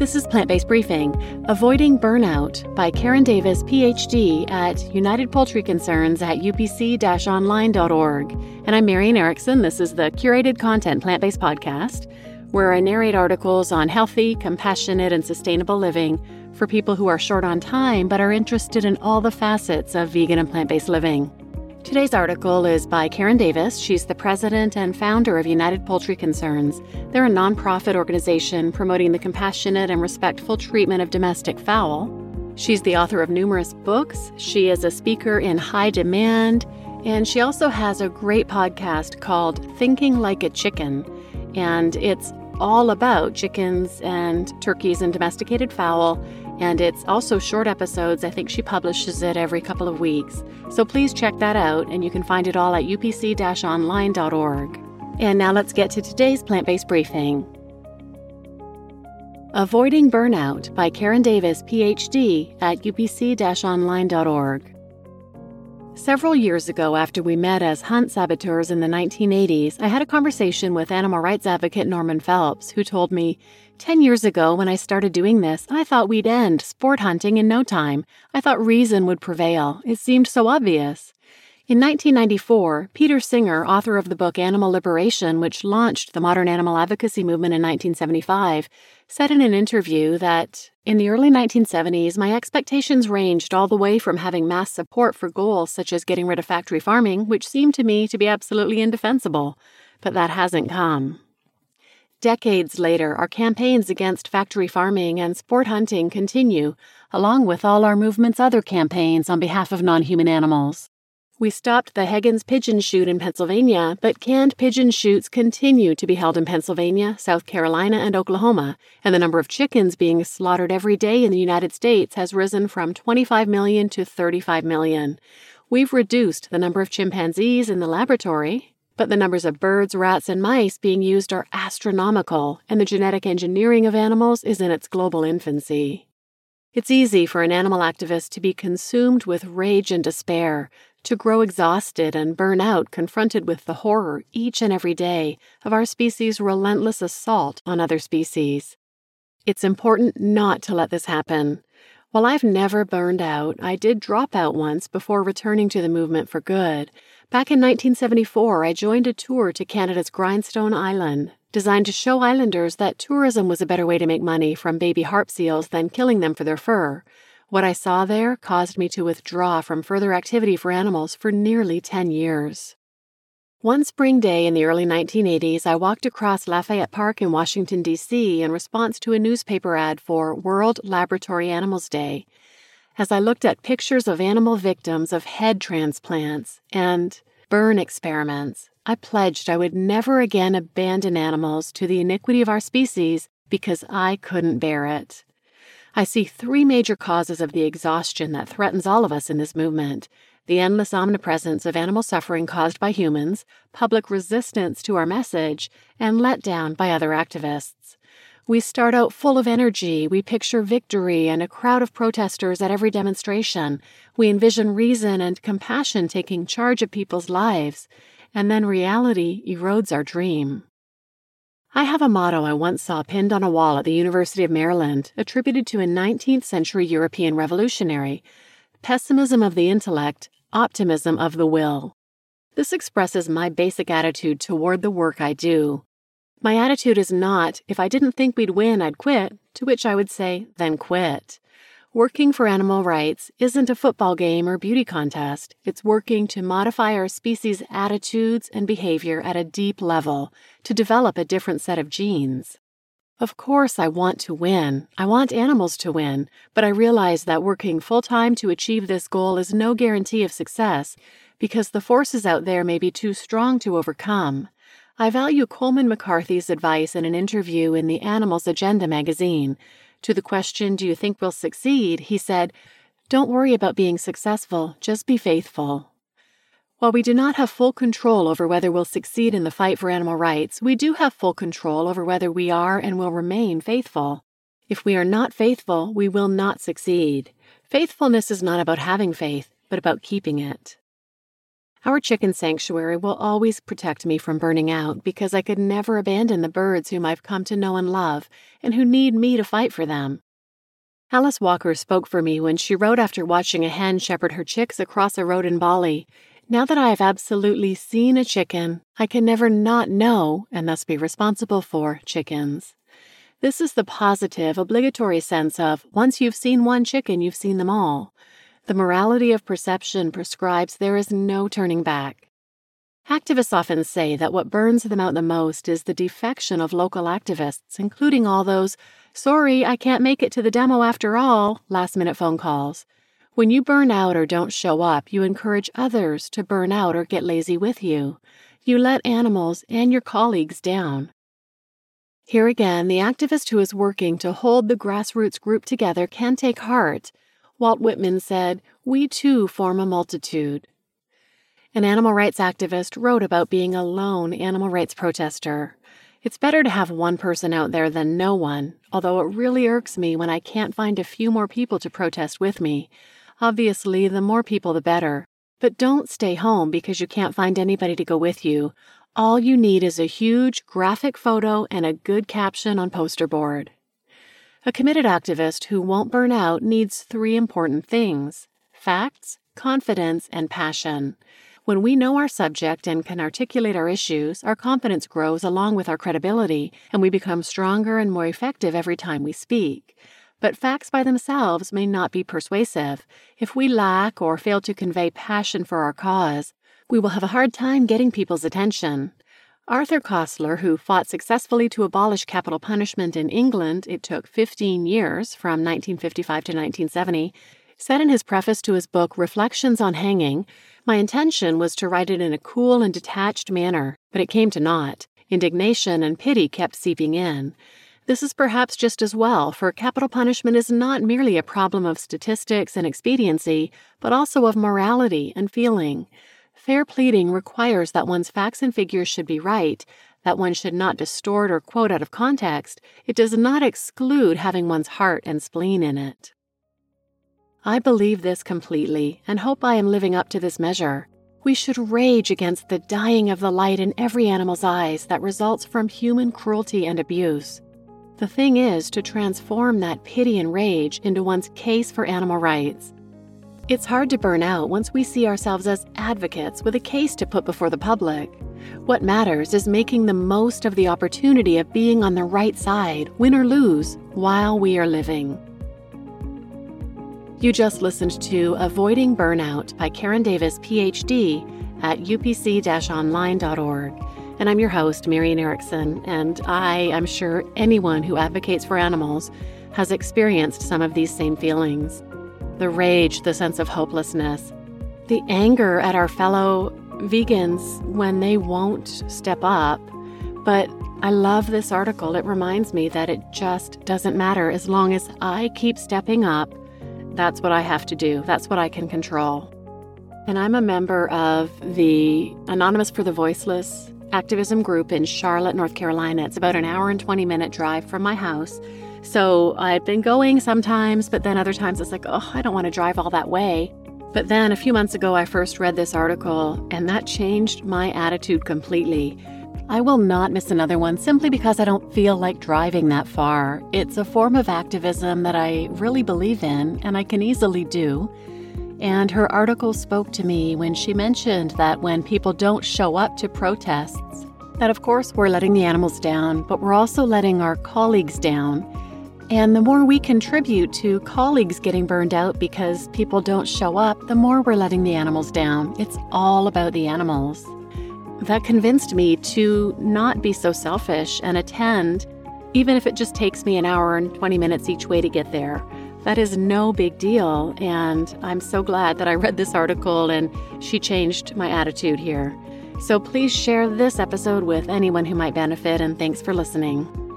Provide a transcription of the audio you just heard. This is Plant-Based Briefing, Avoiding Burnout by Karen Davis, PhD at United Poultry Concerns at upc-online.org. And I'm Marian Erickson. This is the curated content plant-based podcast where I narrate articles on healthy, compassionate, and sustainable living for people who are short on time but are interested in all the facets of vegan and plant-based living. Today's article is by Karen Davis. She's the president and founder of United Poultry Concerns. They're a nonprofit organization promoting the compassionate and respectful treatment of domestic fowl. She's the author of numerous books. She is a speaker in high demand, and she also has a great podcast called Thinking Like a Chicken, and it's all about chickens and turkeys and domesticated fowl. And it's also short episodes. I think she publishes it every couple of weeks. So please check that out, and you can find it all at upc-online.org. And now let's get to today's plant-based briefing. Avoiding Burnout by Karen Davis, PhD at upc-online.org. Several years ago, after we met as hunt saboteurs in the 1980s, I had a conversation with animal rights advocate Norman Phelps, who told me, 10 years ago when I started doing this, I thought we'd end sport hunting in no time. I thought reason would prevail. It seemed so obvious. In 1994, Peter Singer, author of the book Animal Liberation, which launched the modern animal advocacy movement in 1975, said in an interview that, in the early 1970s, my expectations ranged all the way from having mass support for goals such as getting rid of factory farming, which seemed to me to be absolutely indefensible, but that hasn't come. Decades later, our campaigns against factory farming and sport hunting continue, along with all our movement's other campaigns on behalf of non-human animals. We stopped the Higgins pigeon shoot in Pennsylvania, but canned pigeon shoots continue to be held in Pennsylvania, South Carolina, and Oklahoma, and the number of chickens being slaughtered every day in the United States has risen from 25 million to 35 million. We've reduced the number of chimpanzees in the laboratory, but the numbers of birds, rats, and mice being used are astronomical, and the genetic engineering of animals is in its global infancy. It's easy for an animal activist to be consumed with rage and despair, to grow exhausted and burn out confronted with the horror each and every day of our species' relentless assault on other species. It's important not to let this happen. While I've never burned out, I did drop out once before returning to the movement for good. Back in 1974, I joined a tour to Canada's Grindstone Island, designed to show islanders that tourism was a better way to make money from baby harp seals than killing them for their fur. What I saw there caused me to withdraw from further activity for animals for nearly 10 years. One spring day in the early 1980s, I walked across Lafayette Park in Washington, D.C. in response to a newspaper ad for World Laboratory Animals Day. As I looked at pictures of animal victims of head transplants and burn experiments, I pledged I would never again abandon animals to the iniquity of our species because I couldn't bear it. I see three major causes of the exhaustion that threatens all of us in this movement: the endless omnipresence of animal suffering caused by humans, public resistance to our message, and letdown by other activists. We start out full of energy. We picture victory and a crowd of protesters at every demonstration. We envision reason and compassion taking charge of people's lives, and then reality erodes our dream. I have a motto I once saw pinned on a wall at the University of Maryland, attributed to a 19th century European revolutionary: pessimism of the intellect, optimism of the will. This expresses my basic attitude toward the work I do. My attitude is not, if I didn't think we'd win, I'd quit, to which I would say, then quit. Working for animal rights isn't a football game or beauty contest. It's working to modify our species' attitudes and behavior at a deep level, to develop a different set of genes. Of course I want to win. I want animals to win, but I realize that working full-time to achieve this goal is no guarantee of success because the forces out there may be too strong to overcome. I value Coleman McCarthy's advice in an interview in the Animals Agenda magazine. To the question, do you think we'll succeed, he said, don't worry about being successful, just be faithful. While we do not have full control over whether we'll succeed in the fight for animal rights, we do have full control over whether we are and will remain faithful. If we are not faithful, we will not succeed. Faithfulness is not about having faith, but about keeping it. Our chicken sanctuary will always protect me from burning out because I could never abandon the birds whom I've come to know and love and who need me to fight for them. Alice Walker spoke for me when she wrote after watching a hen shepherd her chicks across a road in Bali, "Now that I have absolutely seen a chicken, I can never not know, and thus be responsible for, chickens." This is the positive, obligatory sense of, once you've seen one chicken, you've seen them all. The morality of perception prescribes there is no turning back. Activists often say that what burns them out the most is the defection of local activists, including all those, "Sorry, I can't make it to the demo after all," last-minute phone calls. When you burn out or don't show up, you encourage others to burn out or get lazy with you. You let animals and your colleagues down. Here again, the activist who is working to hold the grassroots group together can take heart. Walt Whitman said, "We too form a multitude." An animal rights activist wrote about being a lone animal rights protester. "It's better to have one person out there than no one, although it really irks me when I can't find a few more people to protest with me. Obviously, the more people the better. But don't stay home because you can't find anybody to go with you. All you need is a huge graphic photo and a good caption on poster board." A committed activist who won't burn out needs three important things: facts, confidence, and passion. When we know our subject and can articulate our issues, our confidence grows along with our credibility, and we become stronger and more effective every time we speak. But facts by themselves may not be persuasive. If we lack or fail to convey passion for our cause, we will have a hard time getting people's attention. Arthur Koestler, who fought successfully to abolish capital punishment in England, it took 15 years, from 1955 to 1970, said in his preface to his book Reflections on Hanging, "My intention was to write it in a cool and detached manner, but it came to naught. Indignation and pity kept seeping in. This is perhaps just as well, for capital punishment is not merely a problem of statistics and expediency, but also of morality and feeling. Fair pleading requires that one's facts and figures should be right, that one should not distort or quote out of context. It does not exclude having one's heart and spleen in it." I believe this completely and hope I am living up to this measure. We should rage against the dying of the light in every animal's eyes that results from human cruelty and abuse. The thing is to transform that pity and rage into one's case for animal rights. It's hard to burn out once we see ourselves as advocates with a case to put before the public. What matters is making the most of the opportunity of being on the right side, win or lose, while we are living. You just listened to Avoiding Burnout by Karen Davis, PhD, at upc-online.org. And I'm your host, Marian Erickson, and I am sure anyone who advocates for animals has experienced some of these same feelings. The rage, the sense of hopelessness, the anger at our fellow vegans when they won't step up. But I love this article. It reminds me that it just doesn't matter as long as I keep stepping up. That's what I have to do. That's what I can control. And I'm a member of the Anonymous for the Voiceless activism group in Charlotte, North Carolina. It's about an hour and 20-minute drive from my house. So I've been going sometimes, but then other times it's like, oh, I don't want to drive all that way. But then a few months ago, I first read this article, and that changed my attitude completely. I will not miss another one simply because I don't feel like driving that far. It's a form of activism that I really believe in, and I can easily do. And her article spoke to me when she mentioned that when people don't show up to protests, that of course we're letting the animals down, but we're also letting our colleagues down. And the more we contribute to colleagues getting burned out because people don't show up, the more we're letting the animals down. It's all about the animals. That convinced me to not be so selfish and attend, even if it just takes me an hour and 20 minutes each way to get there. That is no big deal, and I'm so glad that I read this article and she changed my attitude here. So please share this episode with anyone who might benefit, and thanks for listening.